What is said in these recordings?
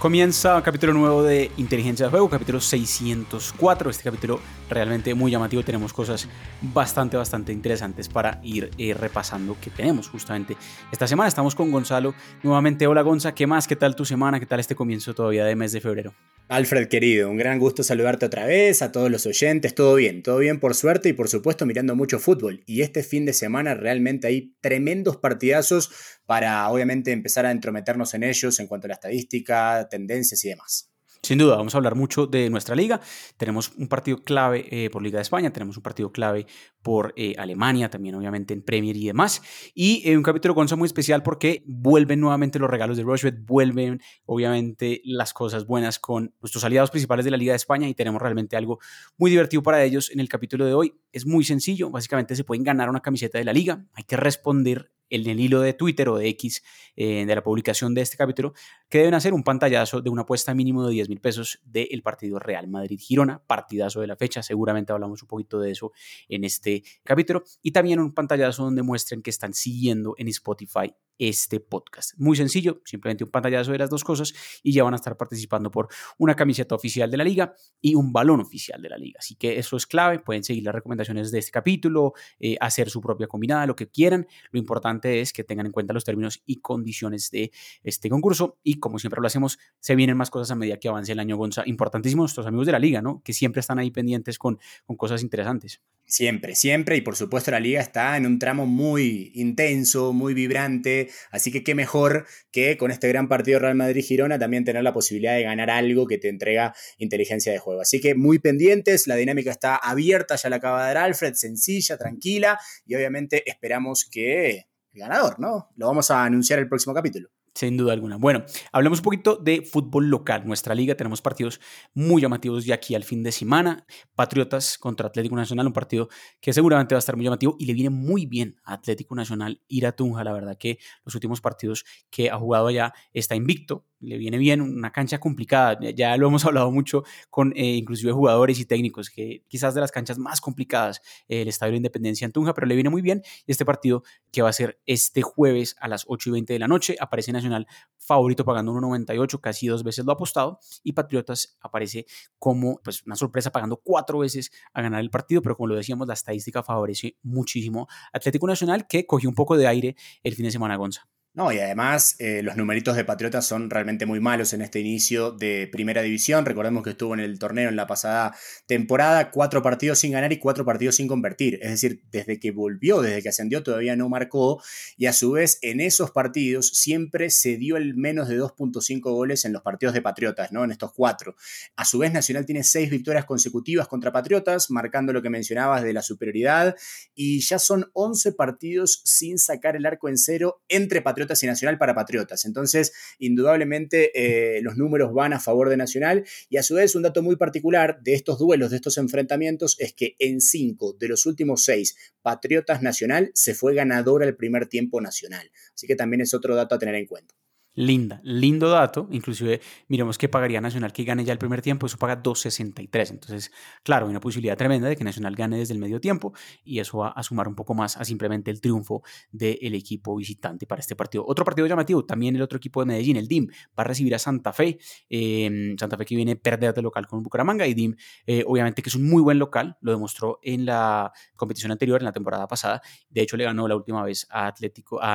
Comienza un capítulo nuevo de Inteligencia de Juego, capítulo 604. Este capítulo realmente muy llamativo. Tenemos cosas bastante interesantes para ir repasando que tenemos justamente esta semana. Estamos con Gonzalo nuevamente. Hola Gonza, ¿qué más? ¿Qué tal tu semana? ¿Qué tal este comienzo todavía de mes de febrero? Alfred, querido, un gran gusto saludarte otra vez, a todos los oyentes. Todo bien por suerte y por supuesto mirando mucho fútbol. Y este fin de semana realmente hay tremendos partidazos para obviamente empezar a entrometernos en ellos en cuanto a la estadística, tendencias y demás. Sin duda, vamos a hablar mucho de nuestra liga. Tenemos un partido clave por Liga de España, tenemos un partido clave por Alemania, también obviamente en Premier y demás. Y un capítulo con eso muy especial porque vuelven nuevamente los regalos de RushBet, vuelven obviamente las cosas buenas con nuestros aliados principales de la Liga de España y tenemos realmente algo muy divertido para ellos en el capítulo de hoy. Es muy sencillo, básicamente se pueden ganar una camiseta de la liga, hay que responder en el hilo de Twitter o de X de la publicación de este capítulo, que deben hacer un pantallazo de una apuesta mínimo de 10 mil pesos del partido Real Madrid-Girona, partidazo de la fecha, seguramente hablamos un poquito de eso en este capítulo, y también un pantallazo donde muestren que están siguiendo en Spotify este podcast. Muy sencillo, simplemente un pantallazo de las dos cosas y ya van a estar participando por una camiseta oficial de la liga y un balón oficial de la liga, así que eso es clave. Pueden seguir las recomendaciones de este capítulo, hacer su propia combinada, lo que quieran. Lo importante es que tengan en cuenta los términos y condiciones de este concurso y, como siempre lo hacemos, se vienen más cosas a medida que avance el año, Gonza. Importantísimo nuestros amigos de la liga, ¿no? Que siempre están ahí pendientes con cosas interesantes. Siempre, y por supuesto la liga está en un tramo muy intenso, muy vibrante, así que qué mejor que con este gran partido Real Madrid-Girona también tener la posibilidad de ganar algo que te entrega Inteligencia de Juego. Así que muy pendientes, la dinámica está abierta, ya la acaba de dar Alfred, sencilla, tranquila, y obviamente esperamos que el ganador, ¿no? Lo vamos a anunciar el próximo capítulo. Sin duda alguna. Bueno, hablemos un poquito de fútbol local. Nuestra liga, tenemos partidos muy llamativos de aquí al fin de semana. Patriotas contra Atlético Nacional, un partido que seguramente va a estar muy llamativo y le viene muy bien a Atlético Nacional ir a Tunja. La verdad que los últimos partidos que ha jugado allá está invicto. Le viene bien, una cancha complicada, ya lo hemos hablado mucho con inclusive jugadores y técnicos, que quizás de las canchas más complicadas, el Estadio de Independencia en Tunja, pero le viene muy bien. Y este partido que va a ser este jueves a las 8:20 de la noche, aparece Nacional favorito pagando 1.98, casi dos veces lo ha apostado, y Patriotas aparece como pues una sorpresa pagando cuatro veces a ganar el partido, pero como lo decíamos, la estadística favorece muchísimo a Atlético Nacional, que cogió un poco de aire el fin de semana, Gonza. No, y además los numeritos de Patriotas son realmente muy malos en este inicio de Primera División. Recordemos que estuvo en el torneo en la pasada temporada, 4 partidos sin ganar y 4 partidos sin convertir. Es decir, desde que volvió, desde que ascendió, todavía no marcó. Y a su vez, en esos partidos siempre se dio el menos de 2.5 goles en los partidos de Patriotas, ¿no? En estos 4. A su vez, Nacional tiene 6 victorias consecutivas contra Patriotas, marcando lo que mencionabas de la superioridad. Y ya son 11 partidos sin sacar el arco en cero entre Patriotas y Nacional para Patriotas. Entonces, indudablemente los números van a favor de Nacional, y a su vez un dato muy particular de estos duelos, de estos enfrentamientos, es que en 5 de los últimos 6 Patriotas Nacional se fue ganador al primer tiempo Nacional. Así que también es otro dato a tener en cuenta. Lindo dato. Inclusive miremos que pagaría Nacional que gane ya el primer tiempo, eso paga 2.63, entonces claro, hay una posibilidad tremenda de que Nacional gane desde el medio tiempo y eso va a sumar un poco más a simplemente el triunfo del equipo visitante para este partido. Otro partido llamativo, también el otro equipo de Medellín, el DIM, va a recibir a Santa Fe. Santa Fe que viene a perder de local con Bucaramanga, y DIM obviamente que es un muy buen local, lo demostró en la competición anterior, en la temporada pasada. De hecho le ganó la última vez a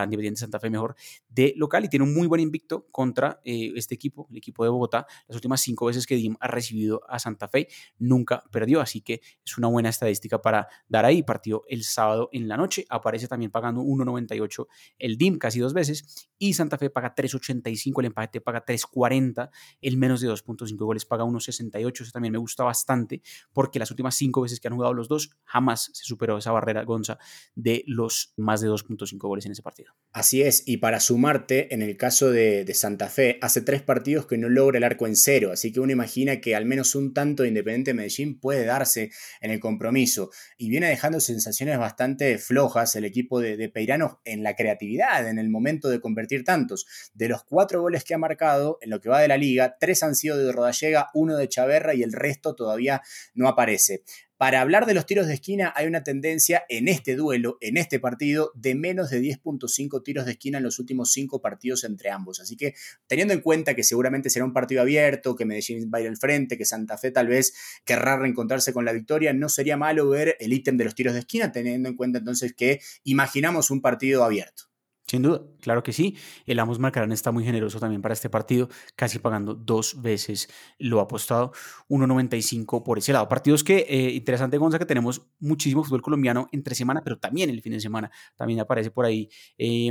Independiente Santa Fe mejor de local, y tiene un muy buen invicto contra este equipo, el equipo de Bogotá. Las últimas 5 veces que DIM ha recibido a Santa Fe, nunca perdió, así que es una buena estadística para dar ahí. Partido el sábado en la noche, aparece también pagando 1.98 el DIM, casi 2 veces, y Santa Fe paga 3.85, el empate paga 3.40, el menos de 2.5 goles paga 1.68, eso también me gusta bastante, porque las últimas 5 veces que han jugado los dos, jamás se superó esa barrera, Gonza, de los más de 2.5 goles en ese partido. Así es, y para sumarte, en el caso de Santa Fe, hace 3 partidos que no logra el arco en cero, así que uno imagina que al menos un tanto de Independiente Medellín puede darse en el compromiso, y viene dejando sensaciones bastante flojas el equipo de Peirano en la creatividad, en el momento de convertir tantos. De los 4 goles que ha marcado en lo que va de la liga, 3 han sido de Rodallega, 1 de Chaverra, y el resto todavía no aparece. Para hablar de los tiros de esquina hay una tendencia en este duelo, en este partido, de menos de 10.5 tiros de esquina en los últimos 5 partidos entre ambos. Así que teniendo en cuenta que seguramente será un partido abierto, que Medellín va a ir al frente, que Santa Fe tal vez querrá reencontrarse con la victoria, no sería malo ver el ítem de los tiros de esquina, teniendo en cuenta entonces que imaginamos un partido abierto. Sin duda, claro que sí. El Amos Marcarán está muy generoso también para este partido, casi pagando 2 veces lo apostado, 1.95 por ese lado. Partidos que, interesante, Gonza, que tenemos muchísimo fútbol colombiano entre semana, pero también el fin de semana. También aparece por ahí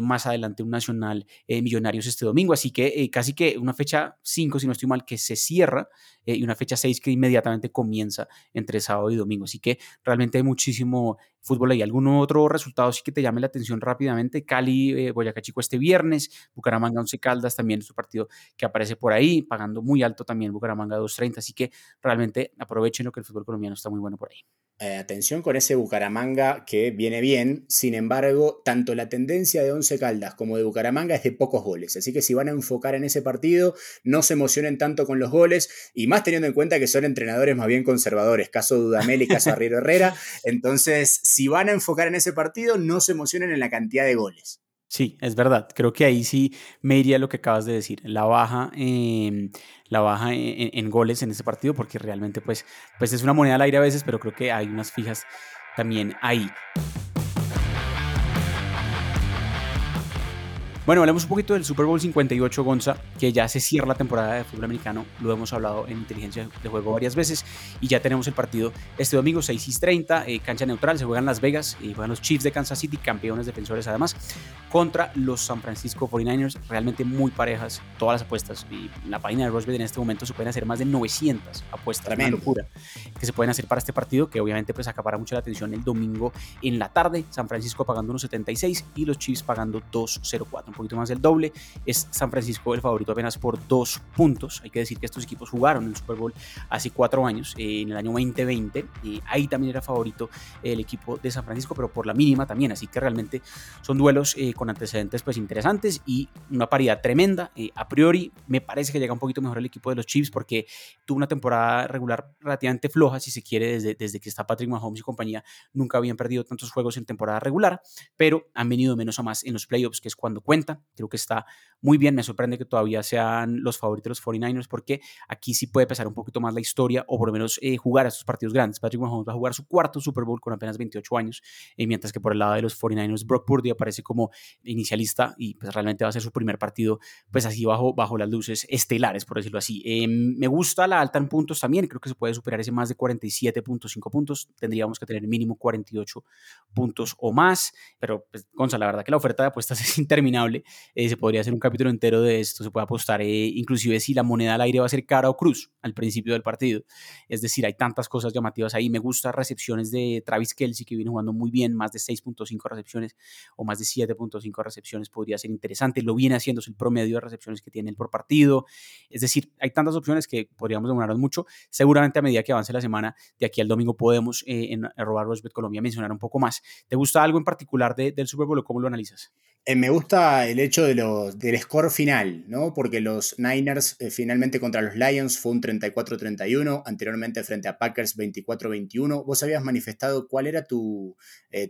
más adelante un Nacional Millonarios este domingo, así que casi que una fecha 5, si no estoy mal, que se cierra y una fecha 6 que inmediatamente comienza entre sábado y domingo. Así que realmente hay muchísimo fútbol ahí. ¿Algún otro resultado sí que te llame la atención rápidamente? Cali, Boyacá Chico este viernes, Bucaramanga Once Caldas también es un partido que aparece por ahí, pagando muy alto también Bucaramanga 2.30, así que realmente aprovechen lo que el fútbol colombiano está muy bueno por ahí. Atención con ese Bucaramanga que viene bien, sin embargo, tanto la tendencia de Once Caldas como de Bucaramanga es de pocos goles, así que si van a enfocar en ese partido, no se emocionen tanto con los goles, y más teniendo en cuenta que son entrenadores más bien conservadores, caso Dudamel y caso Arriero Herrera, entonces si van a enfocar en ese partido, no se emocionen en la cantidad de goles. Sí, es verdad. Creo que ahí sí me iría lo que acabas de decir. La baja en goles en este partido, porque realmente pues es una moneda al aire a veces, pero creo que hay unas fijas también ahí. Bueno, hablemos un poquito del Super Bowl 58, Gonza, que ya se cierra la temporada de fútbol americano. Lo hemos hablado en Inteligencia de Juego varias veces y ya tenemos el partido este domingo, 6:30, cancha neutral. Se juega en Las Vegas y juegan los Chiefs de Kansas City, campeones defensores además, contra los San Francisco 49ers. Realmente muy parejas todas las apuestas. Y en la página de RushBet en este momento se pueden hacer más de 900 apuestas. Tremendo. Una locura que se pueden hacer para este partido, que obviamente pues acapará mucho la atención el domingo en la tarde. San Francisco pagando 1.76 y los Chiefs pagando 2.04. Un poquito más del doble, es San Francisco el favorito apenas por 2 puntos. Hay que decir que estos equipos jugaron el Super Bowl hace 4 años, en el año 2020, y ahí también era favorito el equipo de San Francisco, pero por la mínima también, así que realmente son duelos con antecedentes pues interesantes y una paridad tremenda. A priori me parece que llega un poquito mejor el equipo de los Chiefs, porque tuvo una temporada regular relativamente floja, si se quiere, desde que está Patrick Mahomes y compañía, nunca habían perdido tantos juegos en temporada regular, pero han venido menos a más en los playoffs, que es cuando cuenta. Creo que está muy bien, me sorprende que todavía sean los favoritos los 49ers, porque aquí sí puede pesar un poquito más la historia, o por lo menos jugar a estos partidos grandes. Patrick Mahomes va a jugar su 4º Super Bowl con apenas 28 años, mientras que por el lado de los 49ers, Brock Purdy aparece como inicialista y pues realmente va a ser su primer partido pues así bajo las luces estelares, por decirlo así. Me gusta la alta en puntos también, creo que se puede superar ese más de 47.5 puntos, tendríamos que tener mínimo 48 puntos o más, pero pues, Gonzalo, la verdad que la oferta de apuestas es interminable. Se podría hacer un capítulo entero de esto, se puede apostar inclusive si la moneda al aire va a ser cara o cruz al principio del partido, es decir, hay tantas cosas llamativas ahí. Me gusta recepciones de Travis Kelce, que viene jugando muy bien, más de 6.5 recepciones o más de 7.5 recepciones podría ser interesante, lo viene haciéndose el promedio de recepciones que tiene él por partido, es decir, hay tantas opciones que podríamos demorarnos mucho. Seguramente a medida que avance la semana, de aquí al domingo podemos en @RushBet Colombia mencionar un poco más. ¿Te gusta algo en particular del Super Bowl o cómo lo analizas? Me gusta el hecho del score final, ¿no? Porque los Niners finalmente contra los Lions fue un 34-31, anteriormente frente a Packers 24-21. ¿Vos habías manifestado cuál era tu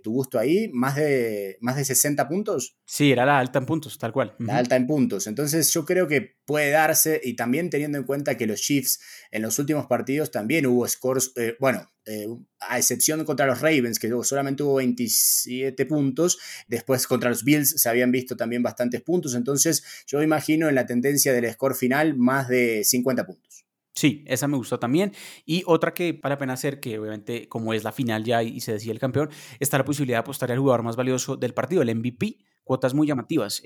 gusto ahí? ¿Más de 60 puntos? Sí, era la alta en puntos, tal cual. La alta en puntos. Entonces yo creo que puede darse, y también teniendo en cuenta que los Chiefs en los últimos partidos también hubo scores, a excepción contra los Ravens, que solamente hubo 27 puntos, después contra los Bills se habían visto también bastantes puntos, entonces yo imagino en la tendencia del score final más de 50 puntos. Sí, esa me gustó también. Y otra que vale la pena hacer, que obviamente como es la final ya y se decide el campeón, está la posibilidad de apostar al jugador más valioso del partido, el MVP. Cuotas muy llamativas.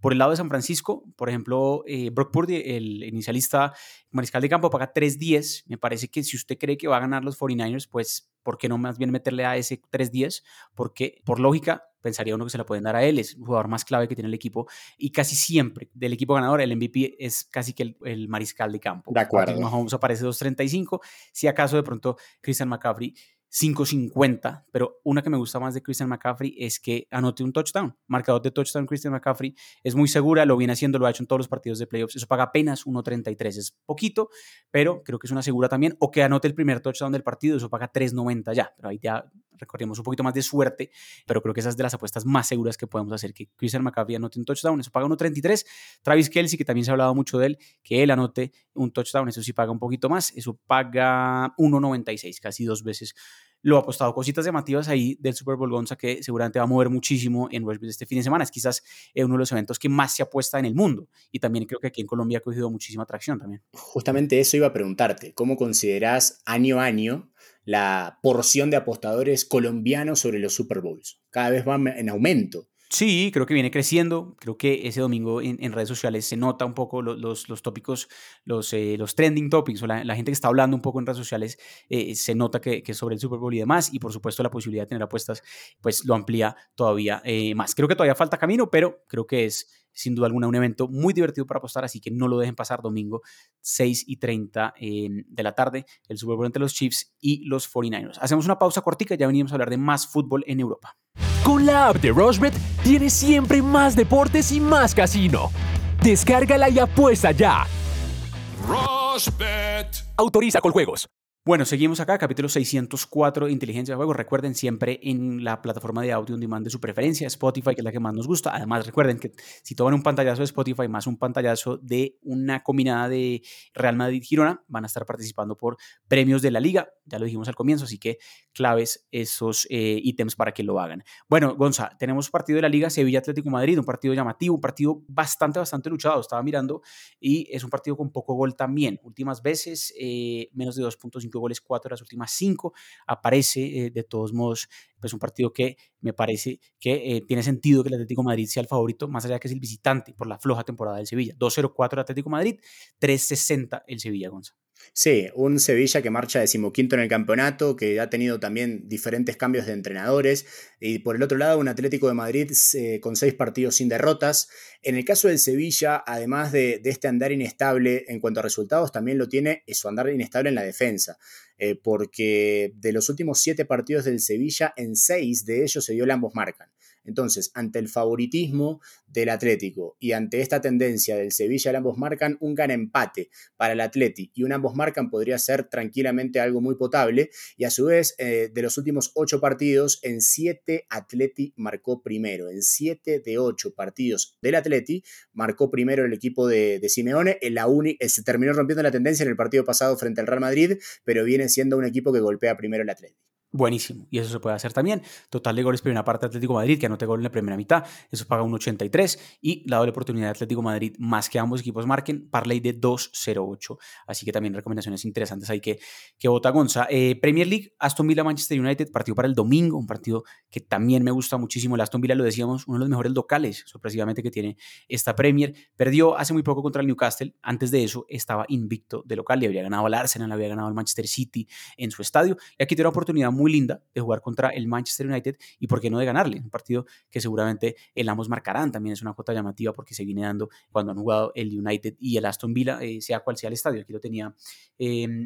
Por el lado de San Francisco, por ejemplo, Brock Purdy, el inicialista mariscal de campo, paga 3.10. Me parece que si usted cree que va a ganar los 49ers, pues ¿por qué no más bien meterle a ese 3.10? Porque por lógica pensaría uno que se la pueden dar a él, es un jugador más clave que tiene el equipo, y casi siempre del equipo ganador el MVP es casi que el mariscal de campo. De acuerdo. Mahomes aparece 2.35, si acaso de pronto Christian McCaffrey 5.50, pero una que me gusta más de Christian McCaffrey es que anote un touchdown. Marcador de touchdown Christian McCaffrey es muy segura, lo viene haciendo, lo ha hecho en todos los partidos de playoffs. Eso paga apenas 1.33, es poquito, pero creo que es una segura también. O que anote el primer touchdown del partido, eso paga 3.90 ya, pero ahí ya recorrimos un poquito más de suerte, pero creo que esa es de las apuestas más seguras que podemos hacer, que Christian McCaffrey anote un touchdown, eso paga 1.33. Travis Kelce, que también se ha hablado mucho de él, que él anote un touchdown, eso sí paga un poquito más, eso paga 1.96, casi dos veces lo ha apostado. Cositas llamativas ahí del Super Bowl, Gonza, que seguramente va a mover muchísimo en RushBet este fin de semana. Es quizás uno de los eventos que más se apuesta en el mundo, y también creo que aquí en Colombia ha cogido muchísima atracción también. Justamente eso iba a preguntarte, ¿cómo considerás año a año la porción de apostadores colombianos sobre los Super Bowls? Cada vez va en aumento. Sí, creo que viene creciendo. Creo que ese domingo en redes sociales se nota un poco los tópicos, los trending topics, o la gente que está hablando un poco en redes sociales, se nota que es sobre el Super Bowl y demás, y por supuesto la posibilidad de tener apuestas pues lo amplía todavía más. Creo que todavía falta camino, pero creo que es sin duda alguna un evento muy divertido para apostar, así que no lo dejen pasar. Domingo 6:30 de la tarde, el Super Bowl entre los Chiefs y los 49ers. Hacemos una pausa cortica y ya venimos a hablar de más fútbol en Europa. Con la app de RushBet tienes siempre más deportes y más casino. Descárgala y apuesta ya. RushBet. Autoriza con juegos. Bueno, seguimos acá, capítulo 604 de Inteligencia de Juego. Recuerden, siempre en la plataforma de audio on demand de su preferencia, Spotify, que es la que más nos gusta. Además, recuerden que si toman un pantallazo de Spotify más un pantallazo de una combinada de Real Madrid-Girona, van a estar participando por premios de la Liga. Ya lo dijimos al comienzo, así que claves esos ítems para que lo hagan. Bueno, Gonza, tenemos partido de la Liga, Sevilla-Atlético Madrid, un partido llamativo, un partido bastante luchado. Estaba mirando y es un partido con poco gol también. Últimas veces, menos de 2.5 goles, 4 de las últimas 5, aparece de todos modos pues un partido que me parece que tiene sentido que el Atlético de Madrid sea el favorito, más allá de que es el visitante por la floja temporada del Sevilla. 2.04 el Atlético de Madrid, 3.60 el Sevilla, Gonzalo. Sí, un Sevilla que marcha 15º en el campeonato, que ha tenido también diferentes cambios de entrenadores, y por el otro lado un Atlético de Madrid con 6 partidos sin derrotas. En el caso del Sevilla, además de este andar inestable en cuanto a resultados, también lo tiene su andar inestable en la defensa, porque de los últimos 7 partidos del Sevilla, en 6 de ellos se dio el ambos marcan. Entonces, ante el favoritismo del Atlético y ante esta tendencia del Sevilla, el ambos marcan, un gana-empate para el Atleti y un ambos marcan podría ser tranquilamente algo muy potable. Y a su vez, de los últimos 8 partidos, en 7 Atleti marcó primero. En 7 de 8 partidos del Atleti marcó primero el equipo de Simeone. Se terminó rompiendo la tendencia en el partido pasado frente al Real Madrid, pero viene siendo un equipo que golpea primero el Atleti. Buenísimo, y eso se puede hacer también. Total de goles primera parte Atlético Madrid, que anote gol en la primera mitad, eso paga 1.83, y la doble oportunidad de Atlético Madrid más que ambos equipos marquen, parlay de 2.08, así que también recomendaciones interesantes ahí que vota Gonza. Premier League, Aston Villa, Manchester United, partido para el domingo, un partido que también me gusta muchísimo. El Aston Villa, lo decíamos, uno de los mejores locales sorpresivamente que tiene esta Premier, perdió hace muy poco contra el Newcastle, antes de eso estaba invicto de local, le había ganado al Arsenal, le había ganado al Manchester City en su estadio, y aquí tiene una oportunidad muy linda de jugar contra el Manchester United y por qué no de ganarle, un partido que seguramente el ambos marcarán, también es una cuota llamativa porque se viene dando cuando han jugado el United y el Aston Villa, sea cual sea el estadio. Aquí lo tenía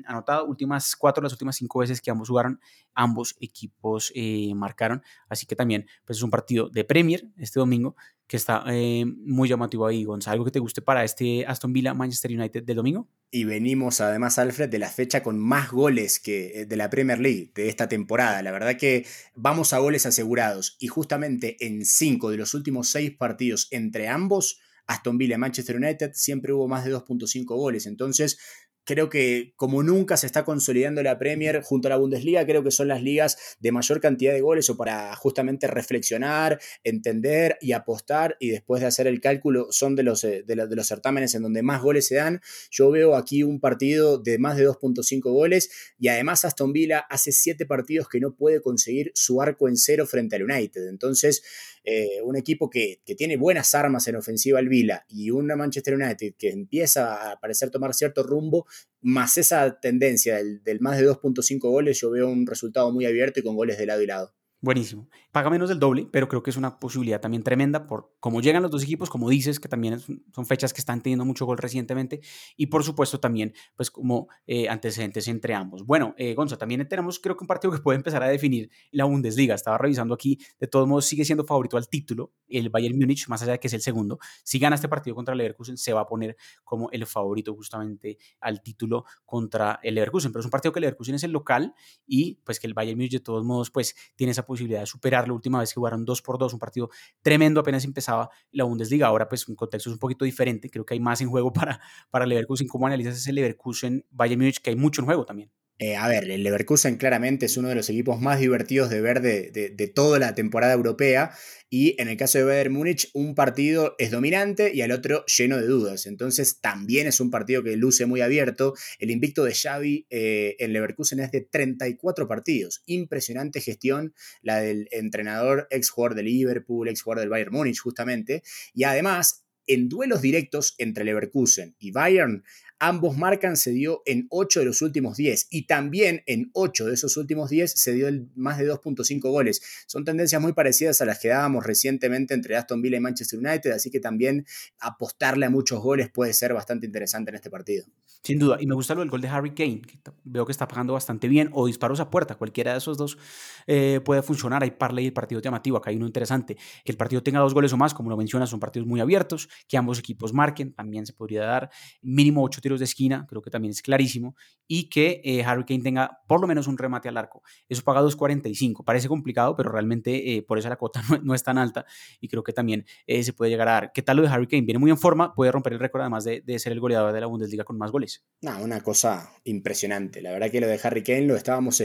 anotado, últimas 4 de las últimas 5 veces que ambos jugaron, ambos equipos marcaron, así que también pues es un partido de Premier este domingo que está muy llamativo ahí, Gonzalo. ¿Algo que te guste para este Aston Villa Manchester United del domingo? Y venimos además, Alfred, de la fecha con más goles que de la Premier League de esta temporada. La verdad que vamos a goles asegurados, y justamente en 5 de los últimos 6 partidos entre ambos, Aston Villa y Manchester United, siempre hubo más de 2.5 goles. Entonces, creo que como nunca se está consolidando la Premier junto a la Bundesliga, creo que son las ligas de mayor cantidad de goles, o para justamente reflexionar, entender y apostar, y después de hacer el cálculo son de los certámenes en donde más goles se dan. Yo veo aquí un partido de más de 2.5 goles, y además Aston Villa hace 7 partidos que no puede conseguir su arco en cero frente al United. Entonces, un equipo que tiene buenas armas en ofensiva al Villa, y una Manchester United que empieza a parecer tomar cierto rumbo, más esa tendencia del más de 2.5 goles, yo veo un resultado muy abierto y con goles de lado y lado. Buenísimo. Paga menos del doble, pero creo que es una posibilidad también tremenda por cómo llegan los dos equipos, como dices, que también son fechas que están teniendo mucho gol recientemente y por supuesto también pues como antecedentes entre ambos. Bueno, Gonza, también tenemos creo que un partido que puede empezar a definir la Bundesliga. Estaba revisando aquí, de todos modos sigue siendo favorito al título el Bayern Munich, más allá de que es el segundo. Si gana este partido contra el Leverkusen se va a poner como el favorito justamente al título contra el Leverkusen, pero es un partido que el Leverkusen es el local y pues que el Bayern Munich de todos modos pues tiene esa posibilidad de superar la última vez que jugaron 2-2, un partido tremendo, apenas empezaba la Bundesliga. Ahora pues un contexto es un poquito diferente, creo que hay más en juego para Leverkusen. ¿Cómo analizas ese Leverkusen-Bayern Múnich, que hay mucho en juego también? A ver, el Leverkusen claramente es uno de los equipos más divertidos de ver de toda la temporada europea, y en el caso de Bayern Múnich un partido es dominante y al otro lleno de dudas, entonces también es un partido que luce muy abierto. El invicto de Xavi en Leverkusen es de 34 partidos, impresionante gestión la del entrenador, ex jugador de Liverpool, ex jugador del Bayern Múnich justamente, y además en duelos directos entre Leverkusen y Bayern, ambos marcan, se dio en 8 de los últimos 10 y también en 8 de esos últimos 10 se dio más de 2.5 goles. Son tendencias muy parecidas a las que dábamos recientemente entre Aston Villa y Manchester United, así que también apostarle a muchos goles puede ser bastante interesante en este partido. Sin duda, y me gusta lo del gol de Harry Kane, que veo que está pagando bastante bien, o disparos a puerta, cualquiera de esos dos puede funcionar. Hay parlay y el partido llamativo, acá hay uno interesante, que el partido tenga 2 goles o más, como lo mencionas, son partidos muy abiertos, que ambos equipos marquen, también se podría dar mínimo 8 tiros de esquina, creo que también es clarísimo, y que Harry Kane tenga por lo menos un remate al arco. Eso paga 2.45, parece complicado, pero realmente por eso la cuota no es tan alta, y creo que también se puede llegar a dar. ¿Qué tal lo de Harry Kane? Viene muy en forma, puede romper el récord además de ser el goleador de la Bundesliga con más goles. No, una cosa impresionante, la verdad que lo de Harry Kane lo estábamos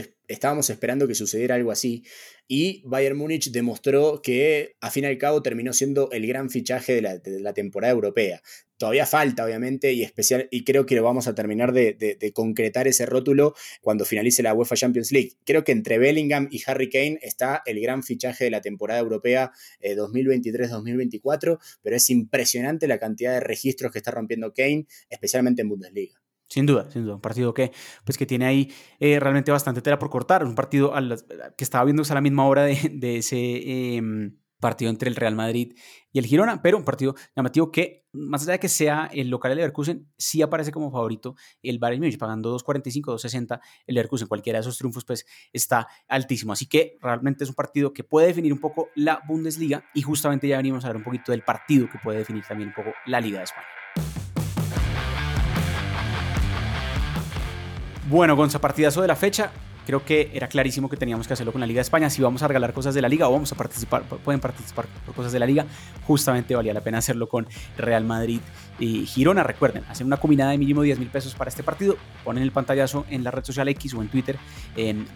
esperando que sucediera algo así, y Bayern Múnich demostró que a fin y al cabo terminó siendo el gran fichaje de la temporada europea. Todavía falta, obviamente, y creo que lo vamos a terminar de concretar ese rótulo cuando finalice la UEFA Champions League. Creo que entre Bellingham y Harry Kane está el gran fichaje de la temporada europea 2023-2024, pero es impresionante la cantidad de registros que está rompiendo Kane, especialmente en Bundesliga. Sin duda, un partido que tiene ahí realmente bastante tela por cortar. Un partido que estaba viéndose a la misma hora de ese partido entre el Real Madrid y el Girona, pero un partido llamativo que, más allá de que sea el local de Leverkusen, sí aparece como favorito el Bayern Múnich, pagando 2.45, 2.60 el Leverkusen. Cualquiera de esos triunfos pues está altísimo, así que realmente es un partido que puede definir un poco la Bundesliga, y justamente ya venimos a hablar un poquito del partido que puede definir también un poco la Liga de España. Bueno, Gonza, partidazo de la fecha. Creo que era clarísimo que teníamos que hacerlo con la Liga de España. Si vamos a regalar cosas de la Liga o vamos a pueden participar por cosas de la Liga, justamente valía la pena hacerlo con Real Madrid y Girona. Recuerden, hacen una combinada de mínimo 10 mil pesos para este partido, ponen el pantallazo en la red social X o en Twitter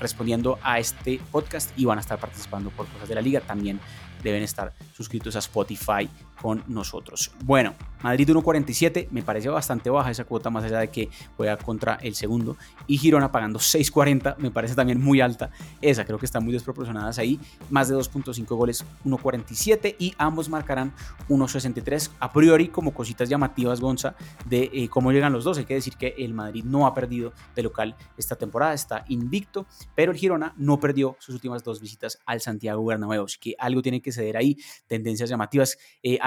respondiendo a este podcast y van a estar participando por cosas de la Liga. También deben estar suscritos a Spotify con nosotros. Bueno, Madrid 1.47, me parece bastante baja esa cuota, más allá de que juega contra el segundo, y Girona pagando 6.40, me parece también muy alta esa, creo que están muy desproporcionadas ahí, más de 2.5 goles, 1.47, y ambos marcarán 1.63, a priori como cositas llamativas, Gonza, de cómo llegan los dos. Hay que decir que el Madrid no ha perdido de local esta temporada, está invicto, pero el Girona no perdió sus últimas 2 visitas al Santiago Bernabéu, así que algo tiene que ceder ahí, tendencias llamativas.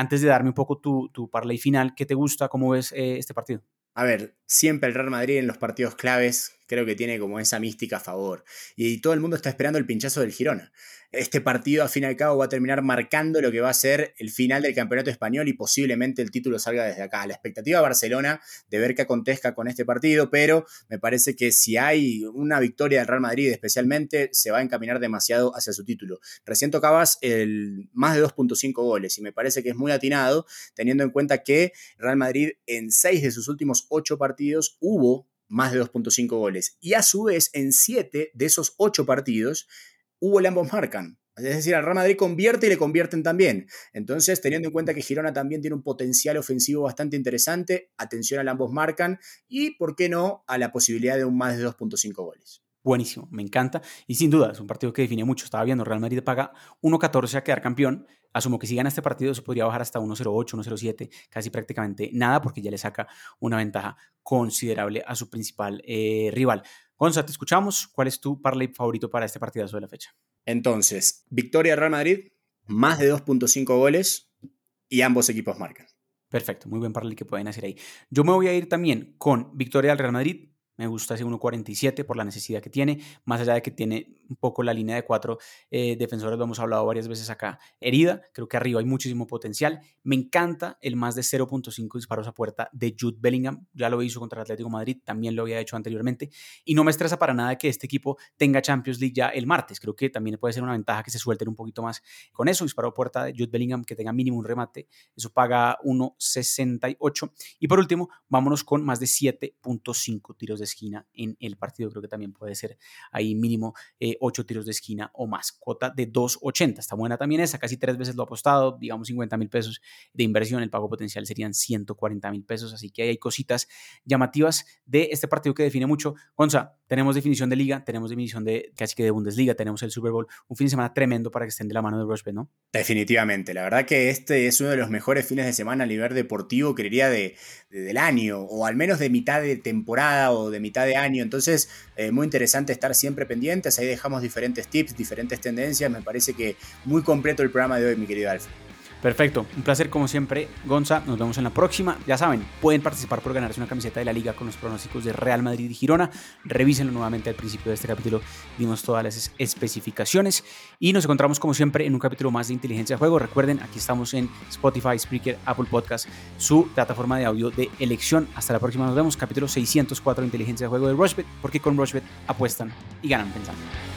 Antes de darme un poco tu parlay final, ¿qué te gusta? ¿Cómo ves este partido? A ver, siempre el Real Madrid en los partidos claves creo que tiene como esa mística a favor, y todo el mundo está esperando el pinchazo del Girona. Este partido, al fin y al cabo, va a terminar marcando lo que va a ser el final del campeonato español y posiblemente el título salga desde acá. La expectativa de Barcelona de ver qué acontezca con este partido, pero me parece que si hay una victoria del Real Madrid especialmente, se va a encaminar demasiado hacia su título. Recién tocabas el más de 2.5 goles y me parece que es muy atinado, teniendo en cuenta que Real Madrid en 6 de sus últimos 8 partidos hubo más de 2.5 goles. Y a su vez, en 7 de esos 8 partidos, hubo el ambos marcan. Es decir, al Real Madrid convierte y le convierten también. Entonces, teniendo en cuenta que Girona también tiene un potencial ofensivo bastante interesante, atención al ambos marcan y, ¿por qué no?, a la posibilidad de un más de 2.5 goles. Buenísimo, me encanta. Y sin duda, es un partido que define mucho. Estaba viendo, Real Madrid paga 1.14 a quedar campeón. Asumo que si gana este partido se podría bajar hasta 1.08, 1.07, casi prácticamente nada, porque ya le saca una ventaja considerable a su principal rival. Gonza, te escuchamos. ¿Cuál es tu parlay favorito para este partidazo de la fecha? Entonces, victoria Real Madrid, más de 2.5 goles y ambos equipos marcan. Perfecto, muy buen parlay que pueden hacer ahí. Yo me voy a ir también con victoria del Real Madrid. Me gusta ese 1.47 por la necesidad que tiene, más allá de que tiene un poco la línea de 4 defensores, lo hemos hablado varias veces acá, herida. Creo que arriba hay muchísimo potencial. Me encanta el más de 0.5 disparos a puerta de Jude Bellingham. Ya lo hizo contra el Atlético Madrid, también lo había hecho anteriormente. Y no me estresa para nada que este equipo tenga Champions League ya el martes. Creo que también puede ser una ventaja que se suelten un poquito más con eso. Disparo a puerta de Jude Bellingham, que tenga mínimo un remate. Eso paga 1.68. Y por último, vámonos con más de 7.5 tiros de esquina en el partido. Creo que también puede ser ahí mínimo 8 tiros de esquina o más, cuota de 2.80, está buena también esa, casi 3 veces lo apostado, digamos 50,000 pesos de inversión, el pago potencial serían 140,000 pesos, así que ahí hay cositas llamativas de este partido que define mucho. Gonza, tenemos definición de liga, tenemos definición de casi que de Bundesliga, tenemos el Super Bowl, un fin de semana tremendo para que estén de la mano de RushBet, ¿no? Definitivamente, la verdad que este es uno de los mejores fines de semana a nivel deportivo, creería del año, o al menos de mitad de temporada o de mitad de año, entonces muy interesante estar siempre pendientes, ahí dejamos diferentes tips, diferentes tendencias, me parece que muy completo el programa de hoy, mi querido Alfred. Perfecto, un placer como siempre, Gonza, nos vemos en la próxima. Ya saben, pueden participar por ganarse una camiseta de la Liga con los pronósticos de Real Madrid y Girona, revísenlo nuevamente al principio de este capítulo, dimos todas las especificaciones y nos encontramos como siempre en un capítulo más de Inteligencia de Juego. Recuerden, aquí estamos en Spotify, Spreaker, Apple Podcast, su plataforma de audio de elección. Hasta la próxima, nos vemos, capítulo 604 de Inteligencia de Juego de RushBet, porque con RushBet apuestan y ganan pensando.